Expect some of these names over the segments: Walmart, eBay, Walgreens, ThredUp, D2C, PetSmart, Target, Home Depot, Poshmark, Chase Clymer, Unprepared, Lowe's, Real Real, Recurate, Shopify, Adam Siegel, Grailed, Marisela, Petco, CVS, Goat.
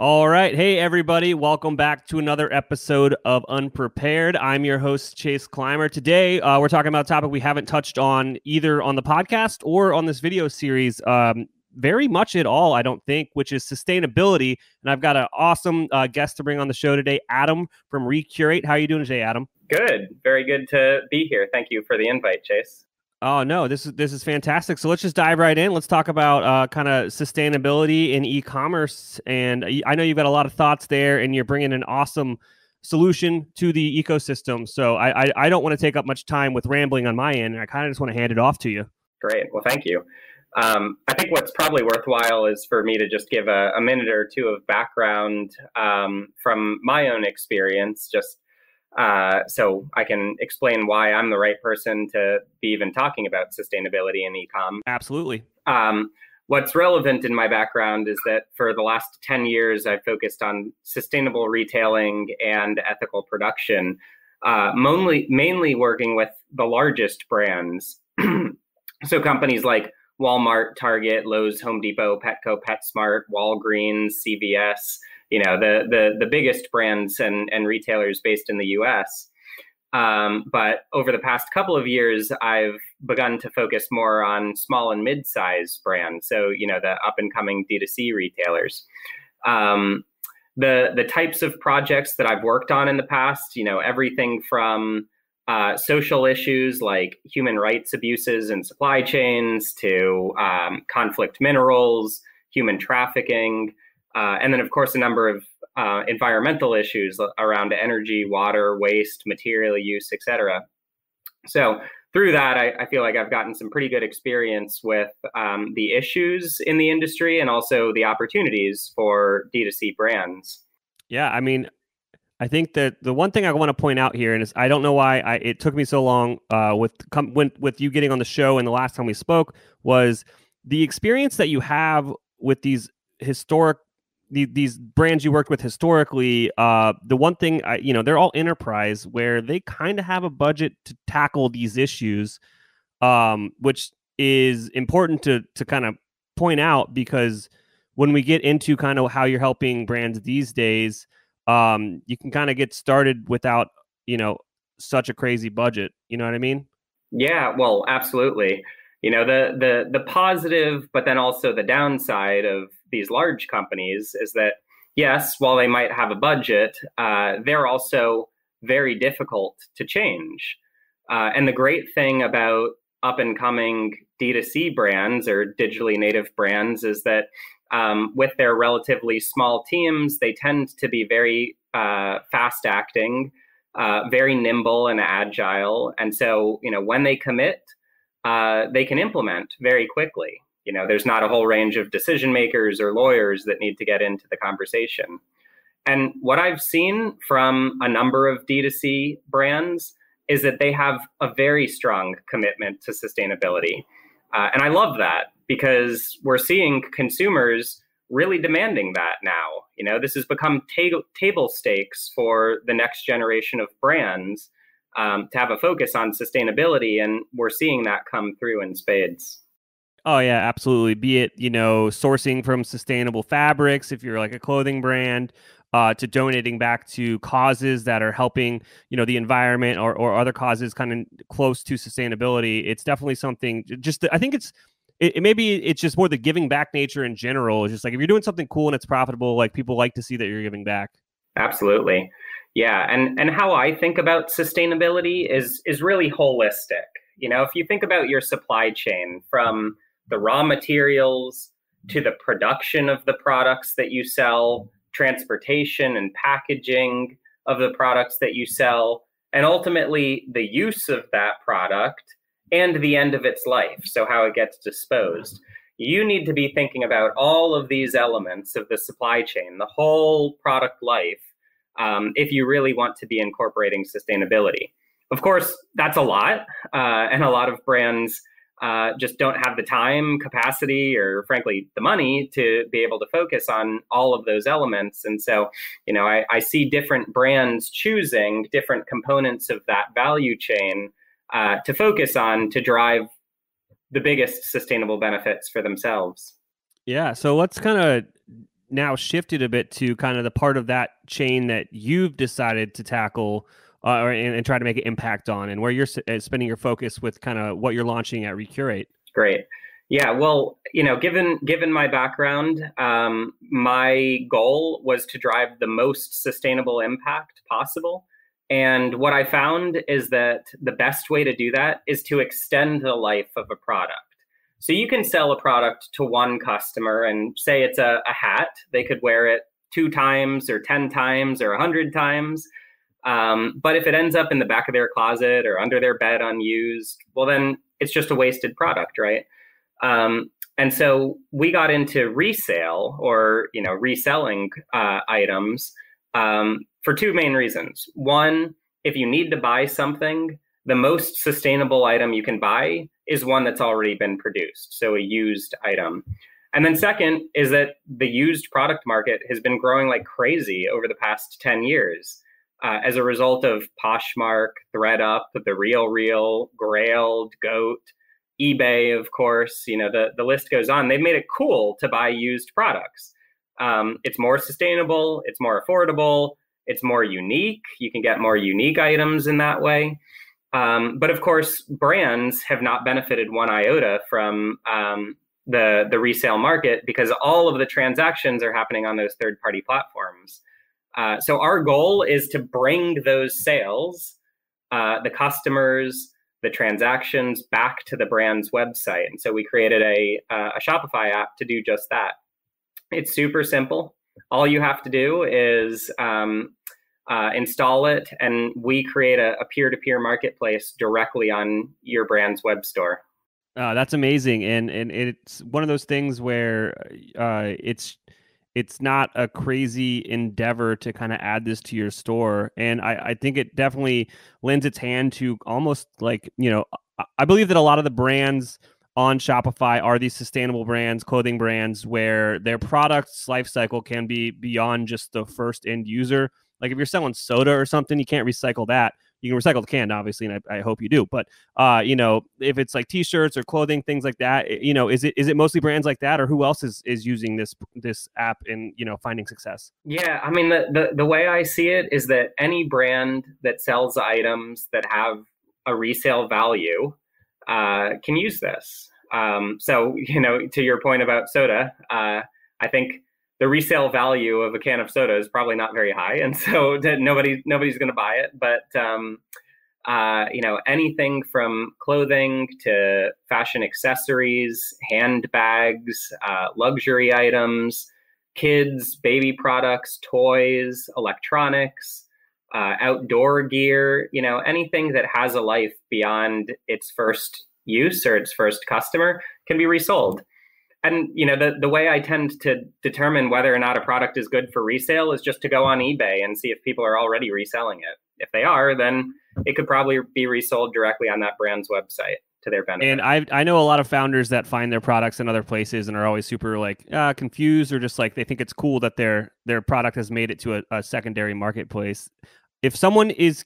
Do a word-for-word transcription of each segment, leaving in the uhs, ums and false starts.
All right. Hey, everybody. Welcome back to another episode of Unprepared. I'm your host, Chase Clymer. Today, uh, we're talking about a topic we haven't touched on either on the podcast or on this video series um, very much at all, I don't think, which is sustainability. And I've got an awesome uh, guest to bring on the show today, Adam from Recurate. How are you doing today, Adam? Good. Very good to be here. Thank you for the invite, Chase. Oh, no, this is this is fantastic. So let's just dive right in. Let's talk about uh, kind of sustainability in e-commerce. And I know you've got a lot of thoughts there and you're bringing an awesome solution to the ecosystem. So I, I, I don't want to take up much time with rambling on my end. And I kind of just want to hand it off to you. Great. Well, thank you. Um, I think what's probably worthwhile is for me to just give a, a minute or two of background um, from my own experience, just Uh, so I can explain why I'm the right person to be even talking about sustainability in e-com. Absolutely. Um, what's relevant in my background is that for the last ten years, I've focused on sustainable retailing and ethical production, uh, mainly, mainly working with the largest brands. So companies like Walmart, Target, Lowe's, Home Depot, Petco, PetSmart, Walgreens, C V S, you know, the the the biggest brands and, and retailers based in the U S. Um, but over the past couple of years, I've begun to focus more on small and mid-size brands. So, you know, the up-and-coming D two C retailers. Um, the the types of projects that I've worked on in the past, you know, everything from Uh, social issues like human rights abuses and supply chains to um, conflict minerals, human trafficking, uh, and then, of course, a number of uh, environmental issues around energy, water, waste, material use, et cetera. So through that, I, I feel like I've gotten some pretty good experience with um, the issues in the industry and also the opportunities for D two C brands. Yeah, I mean, I think that the one thing I want to point out here, and is I don't know why I, it took me so long uh, with com- when, with you getting on the show and the last time we spoke, was the experience that you have with these historic, the, these brands you worked with historically. Uh, the one thing, I, you know, they're all enterprise where they kind of have a budget to tackle these issues, um, which is important to to kind of point out, because when we get into kind of how you're helping brands these days, Um, you can kind of get started without, you know, such a crazy budget. You know what I mean? Yeah, well, absolutely. You know, the the the positive, but then also the downside of these large companies is that, yes, while they might have a budget, uh, they're also very difficult to change. Uh, and the great thing about up and coming D two C brands or digitally native brands is that Um, with their relatively small teams, they tend to be very uh, fast acting, uh, very nimble and agile. And so, you know, when they commit, uh, they can implement very quickly. You know, there's not a whole range of decision makers or lawyers that need to get into the conversation. And what I've seen from a number of D two C brands is that they have a very strong commitment to sustainability. Uh, and I love that, because we're seeing consumers really demanding that now. You know, this has become ta- table stakes for the next generation of brands um, to have a focus on sustainability. And we're seeing that come through in spades. Oh, yeah, absolutely. Be it, you know, sourcing from sustainable fabrics, if you're like a clothing brand, uh, to donating back to causes that are helping, you know, the environment or, or other causes kind of close to sustainability. It's definitely something just I think it's it, it maybe it's just more the giving back nature in general. It's just like if you're doing something cool and it's profitable, like people like to see that you're giving back. Absolutely. Yeah. And and how I think about sustainability is is really holistic. You know, if you think about your supply chain from the raw materials to the production of the products that you sell, transportation and packaging of the products that you sell, and ultimately the use of that product and the end of its life, so how it gets disposed. You need to be thinking about all of these elements of the supply chain, the whole product life, um, if you really want to be incorporating sustainability. Of course, that's a lot, uh, and a lot of brands Uh, just don't have the time, capacity, or frankly, the money to be able to focus on all of those elements. And so, you know, I, I see different brands choosing different components of that value chain uh, to focus on to drive the biggest sustainable benefits for themselves. Yeah. So let's kind of now shifted a bit to kind of the part of that chain that you've decided to tackle uh, or, and, and try to make an impact on, and where you're spending your focus with kind of what you're launching at Recurate? Great. Yeah, well, you know, given given my background, um, my goal was to drive the most sustainable impact possible. And what I found is that the best way to do that is to extend the life of a product. So you can sell a product to one customer and say it's a, a hat. They could wear it two times or ten times or one hundred times. Um, but if it ends up in the back of their closet or under their bed unused, well, then it's just a wasted product, right? Um, and so we got into resale or, you know, reselling uh, items um, for two main reasons. One, if you need to buy something, the most sustainable item you can buy is one that's already been produced, so a used item. And then second is that the used product market has been growing like crazy over the past ten years uh, as a result of Poshmark, ThredUp, the Real Real, Grailed, Goat, eBay, of course, you know, the, the list goes on. They've made it cool to buy used products. Um, it's more sustainable, it's more affordable, it's more unique. You can get more unique items in that way. Um, but of course, brands have not benefited one iota from um, the, the resale market because all of the transactions are happening on those third-party platforms. Uh, so our goal is to bring those sales, uh, the customers, the transactions back to the brand's website. And so we created a, uh, a Shopify app to do just that. It's super simple. All you have to do is um, uh, install it, and we create a, a peer-to-peer marketplace directly on your brand's web store. Uh, that's amazing. And and it's one of those things where uh, it's it's not a crazy endeavor to kind of add this to your store. And I, I think it definitely lends its hand to almost like, you know, I believe that a lot of the brands on Shopify are these sustainable brands, clothing brands, where their product's life cycle can be beyond just the first end user. Like if you're selling soda or something, you can't recycle that. You can recycle the can, obviously, and I, I hope you do. But, uh, you know, if it's like T-shirts or clothing, things like that, you know, is it is it mostly brands like that, or who else is is using this this app and, you know, finding success? Yeah, I mean, the, the, the way I see it is that any brand that sells items that have a resale value uh, can use this. Um, so, you know, to your point about soda, uh, I think the resale value of a can of soda is probably not very high, and so nobody nobody's going to buy it. But um, uh, you know, anything from clothing to fashion accessories, handbags, uh, luxury items, kids, baby products, toys, electronics, uh, outdoor gear. You know, anything that has a life beyond its first use or its first customer can be resold. And, you know, the, the way I tend to determine whether or not a product is good for resale is just to go on eBay and see if people are already reselling it. If they are, then it could probably be resold directly on that brand's website to their benefit. And I I know a lot of founders that find their products in other places and are always super like uh, confused, or just like they think it's cool that their their product has made it to a, a secondary marketplace. If someone is,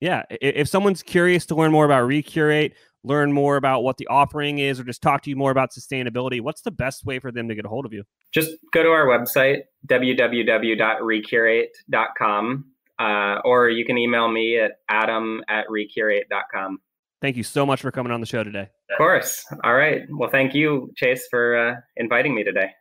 yeah, if someone's curious to learn more about Recurate, learn more about what the offering is, or just talk to you more about sustainability, what's the best way for them to get a hold of you? Just go to our website, w w w dot recurate dot com, uh, or you can email me at adam at recurate dot com. Thank you so much for coming on the show today. Of course. All right. Well, thank you, Chase, for uh, inviting me today.